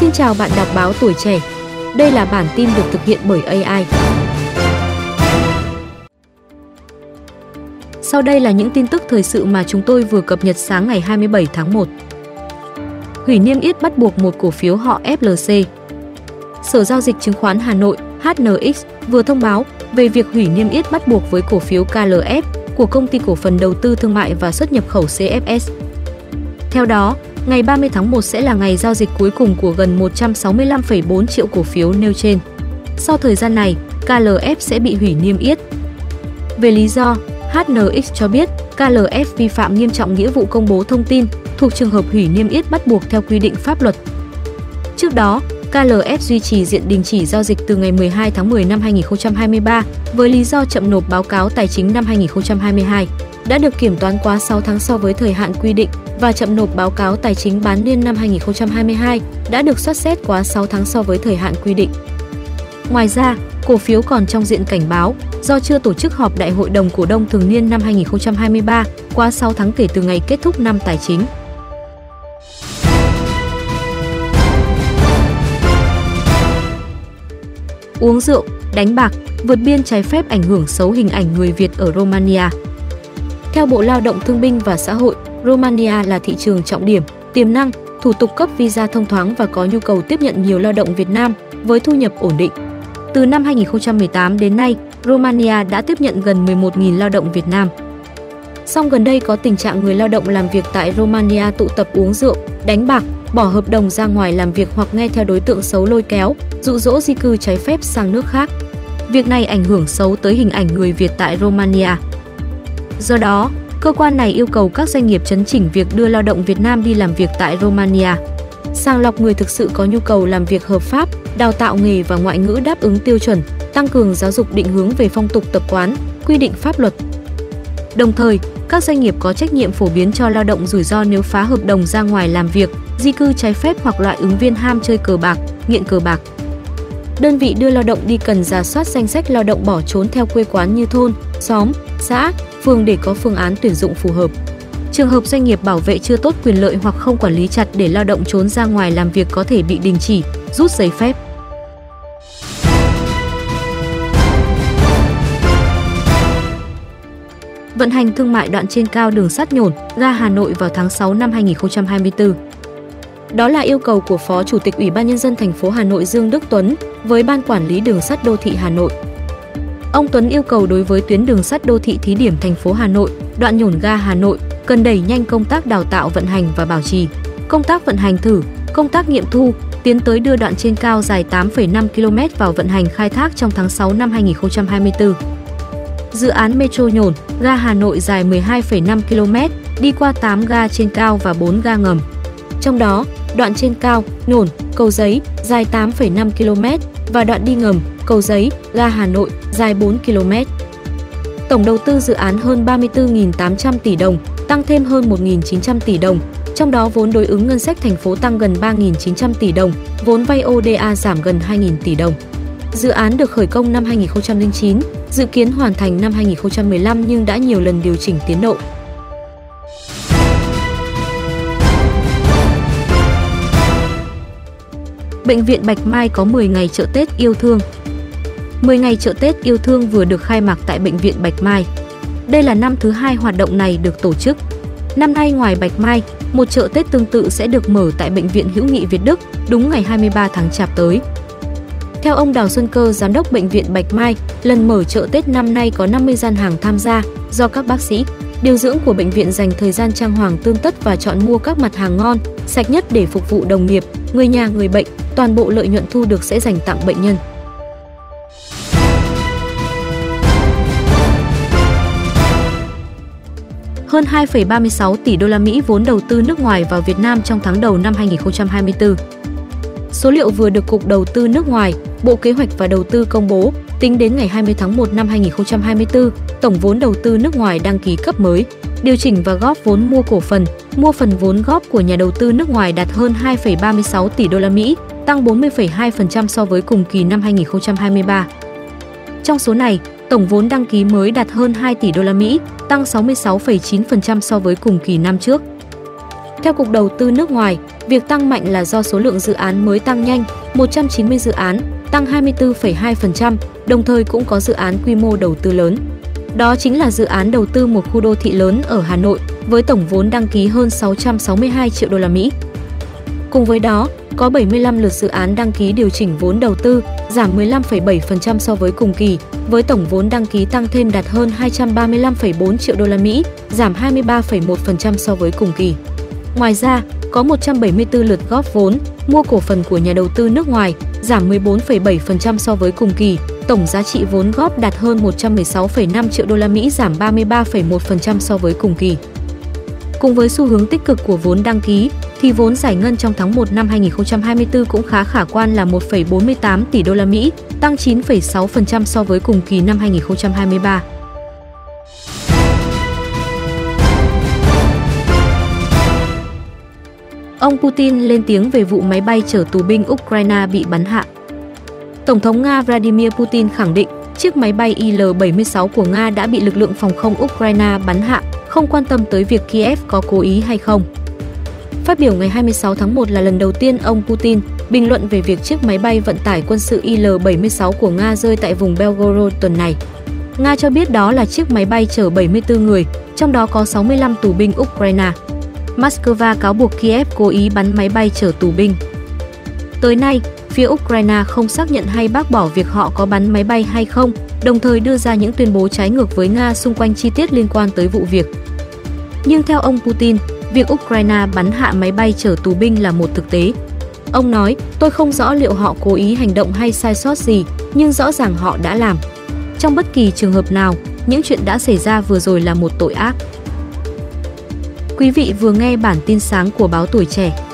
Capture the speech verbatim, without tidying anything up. Xin chào bạn đọc báo Tuổi Trẻ. Đây là bản tin được thực hiện bởi a i. Sau đây là những tin tức thời sự mà chúng tôi vừa cập nhật sáng ngày hai mươi bảy tháng một. Hủy niêm yết bắt buộc một cổ phiếu họ ép lờ xê. Sở Giao dịch Chứng khoán Hà Nội (hát en ích) vừa thông báo về việc hủy niêm yết bắt buộc với cổ phiếu ca lờ ép của Công ty Cổ phần Đầu tư Thương mại và Xuất nhập khẩu xê ép ét. Theo đó, ngày ba mươi tháng một sẽ là ngày giao dịch cuối cùng của gần một trăm sáu mươi lăm phẩy bốn triệu cổ phiếu nêu trên. Sau thời gian này, ca lờ ép sẽ bị hủy niêm yết. Về lý do, hát en ích cho biết ca lờ ép vi phạm nghiêm trọng nghĩa vụ công bố thông tin thuộc trường hợp hủy niêm yết bắt buộc theo quy định pháp luật. Trước đó, ca lờ ép duy trì diện đình chỉ giao dịch từ ngày mười hai tháng mười năm hai nghìn không trăm hai mươi ba với lý do chậm nộp báo cáo tài chính năm hai nghìn không trăm hai mươi hai, đã được kiểm toán quá sáu tháng so với thời hạn quy định và chậm nộp báo cáo tài chính bán niên năm hai nghìn không trăm hai mươi hai, đã được soát xét quá sáu tháng so với thời hạn quy định. Ngoài ra, cổ phiếu còn trong diện cảnh báo do chưa tổ chức họp Đại hội đồng cổ đông thường niên năm hai nghìn không trăm hai mươi ba quá sáu tháng kể từ ngày kết thúc năm tài chính. Uống rượu, đánh bạc, vượt biên trái phép ảnh hưởng xấu hình ảnh người Việt ở Romania. Theo Bộ Lao động Thương binh và Xã hội, Romania là thị trường trọng điểm, tiềm năng, thủ tục cấp visa thông thoáng và có nhu cầu tiếp nhận nhiều lao động Việt Nam với thu nhập ổn định. Từ năm hai nghìn không trăm mười tám đến nay, Romania đã tiếp nhận gần mười một nghìn lao động Việt Nam. Song gần đây có tình trạng người lao động làm việc tại Romania tụ tập uống rượu, đánh bạc, bỏ hợp đồng ra ngoài làm việc hoặc nghe theo đối tượng xấu lôi kéo, dụ dỗ di cư trái phép sang nước khác. Việc này ảnh hưởng xấu tới hình ảnh người Việt tại Romania. Do đó, cơ quan này yêu cầu các doanh nghiệp chấn chỉnh việc đưa lao động Việt Nam đi làm việc tại Romania, sàng lọc người thực sự có nhu cầu làm việc hợp pháp, đào tạo nghề và ngoại ngữ đáp ứng tiêu chuẩn, tăng cường giáo dục định hướng về phong tục tập quán, quy định pháp luật. Đồng thời, các doanh nghiệp có trách nhiệm phổ biến cho lao động rủi ro nếu phá hợp đồng ra ngoài làm việc, di cư trái phép hoặc loại ứng viên ham chơi cờ bạc, nghiện cờ bạc. Đơn vị đưa lao động đi cần rà soát danh sách lao động bỏ trốn theo quê quán như thôn, xóm, xã, phường để có phương án tuyển dụng phù hợp. Trường hợp doanh nghiệp bảo vệ chưa tốt quyền lợi hoặc không quản lý chặt để lao động trốn ra ngoài làm việc có thể bị đình chỉ, rút giấy phép. Vận hành thương mại đoạn trên cao đường sắt Nhổn, ga Hà Nội vào tháng sáu năm hai nghìn không trăm hai mươi tư. Đó là yêu cầu của Phó Chủ tịch Ủy ban Nhân dân thành phố Hà Nội Dương Đức Tuấn với Ban Quản lý Đường sắt Đô thị Hà Nội. Ông Tuấn yêu cầu đối với tuyến đường sắt đô thị thí điểm thành phố Hà Nội, đoạn Nhổn ga Hà Nội, cần đẩy nhanh công tác đào tạo vận hành và bảo trì, công tác vận hành thử, công tác nghiệm thu, tiến tới đưa đoạn trên cao dài tám phẩy năm ki lô mét vào vận hành khai thác trong tháng sáu năm hai nghìn không trăm hai mươi tư. Dự án Metro Nhổn, ga Hà Nội dài mười hai phẩy năm ki lô mét, đi qua tám ga trên cao và bốn ga ngầm. Trong đó, đoạn trên cao, Nhổn, Cầu Giấy, dài tám phẩy năm ki lô mét và đoạn đi ngầm, Cầu Giấy, ga Hà Nội, dài bốn ki lô mét. Tổng đầu tư dự án hơn ba mươi tư nghìn tám trăm tỷ đồng, tăng thêm hơn một nghìn chín trăm tỷ đồng, trong đó vốn đối ứng ngân sách thành phố tăng gần ba nghìn chín trăm tỷ đồng, vốn vay ô đê a giảm gần hai nghìn tỷ đồng. Dự án được khởi công năm hai nghìn không trăm lẻ chín, dự kiến hoàn thành năm hai nghìn không trăm mười lăm nhưng đã nhiều lần điều chỉnh tiến độ. Bệnh viện Bạch Mai có mười ngày chợ Tết yêu thương. mười ngày chợ Tết yêu thương vừa được khai mạc tại Bệnh viện Bạch Mai. Đây là năm thứ hai hoạt động này được tổ chức. Năm nay ngoài Bạch Mai, một chợ Tết tương tự sẽ được mở tại Bệnh viện Hữu nghị Việt Đức đúng ngày hai mươi ba tháng Chạp tới. Theo ông Đào Xuân Cơ, Giám đốc Bệnh viện Bạch Mai, lần mở chợ Tết năm nay có năm mươi gian hàng tham gia do các bác sĩ, điều dưỡng của bệnh viện dành thời gian trang hoàng tươm tất và chọn mua các mặt hàng ngon, sạch nhất để phục vụ đồng nghiệp, người nhà người bệnh. Toàn bộ lợi nhuận thu được sẽ dành tặng bệnh nhân. Hơn hai phẩy ba mươi sáu tỷ đô la Mỹ vốn đầu tư nước ngoài vào Việt Nam trong tháng đầu năm hai nghìn không trăm hai mươi tư. Số liệu vừa được Cục Đầu tư nước ngoài, Bộ Kế hoạch và Đầu tư công bố, tính đến ngày hai mươi tháng một năm hai nghìn không trăm hai mươi tư, tổng vốn đầu tư nước ngoài đăng ký cấp mới, điều chỉnh và góp vốn mua cổ phần, mua phần vốn góp của nhà đầu tư nước ngoài đạt hơn hai phẩy ba mươi sáu tỷ đô la Mỹ, tăng bốn mươi phẩy hai phần trăm so với cùng kỳ năm hai nghìn không trăm hai mươi ba. Trong số này, tổng vốn đăng ký mới đạt hơn hai tỷ đô la Mỹ, tăng sáu mươi sáu phẩy chín phần trăm so với cùng kỳ năm trước. Theo Cục Đầu tư nước ngoài, việc tăng mạnh là do số lượng dự án mới tăng nhanh, một trăm chín mươi dự án, tăng hai mươi tư phẩy hai phần trăm, đồng thời cũng có dự án quy mô đầu tư lớn. Đó chính là dự án đầu tư một khu đô thị lớn ở Hà Nội với tổng vốn đăng ký hơn sáu trăm sáu mươi hai triệu đô la Mỹ. Cùng với đó, có bảy mươi lăm lượt dự án đăng ký điều chỉnh vốn đầu tư, giảm mười lăm phẩy bảy phần trăm so với cùng kỳ, với tổng vốn đăng ký tăng thêm đạt hơn hai trăm ba mươi lăm phẩy bốn triệu đô la Mỹ, giảm hai mươi ba phẩy một phần trăm so với cùng kỳ. Ngoài ra, có một trăm bảy mươi tư lượt góp vốn, mua cổ phần của nhà đầu tư nước ngoài, giảm mười bốn phẩy bảy phần trăm so với cùng kỳ, tổng giá trị vốn góp đạt hơn một trăm mười sáu phẩy năm triệu đô la Mỹ, giảm ba mươi ba phẩy một phần trăm so với cùng kỳ. Cùng với xu hướng tích cực của vốn đăng ký, thì vốn giải ngân trong tháng một năm hai nghìn không trăm hai mươi tư cũng khá khả quan là một phẩy bốn mươi tám tỷ đô la Mỹ, tăng chín phẩy sáu phần trăm so với cùng kỳ năm hai nghìn không trăm hai mươi ba. Ông Putin lên tiếng về vụ máy bay chở tù binh Ukraine bị bắn hạ. Tổng thống Nga Vladimir Putin khẳng định chiếc máy bay I L bảy mươi sáu của Nga đã bị lực lượng phòng không Ukraine bắn hạ, không quan tâm tới việc Kiev có cố ý hay không. Phát biểu ngày hai mươi sáu tháng một là lần đầu tiên ông Putin bình luận về việc chiếc máy bay vận tải quân sự I L bảy mươi sáu của Nga rơi tại vùng Belgorod tuần này. Nga cho biết đó là chiếc máy bay chở bảy mươi tư người, trong đó có sáu mươi lăm tù binh Ukraine. Moscow cáo buộc Kiev cố ý bắn máy bay chở tù binh. Tới nay, phía Ukraine không xác nhận hay bác bỏ việc họ có bắn máy bay hay không, đồng thời đưa ra những tuyên bố trái ngược với Nga xung quanh chi tiết liên quan tới vụ việc. Nhưng theo ông Putin, việc Ukraine bắn hạ máy bay chở tù binh là một thực tế. Ông nói, tôi không rõ liệu họ cố ý hành động hay sai sót gì, nhưng rõ ràng họ đã làm. Trong bất kỳ trường hợp nào, những chuyện đã xảy ra vừa rồi là một tội ác. Quý vị vừa nghe bản tin sáng của báo Tuổi Trẻ.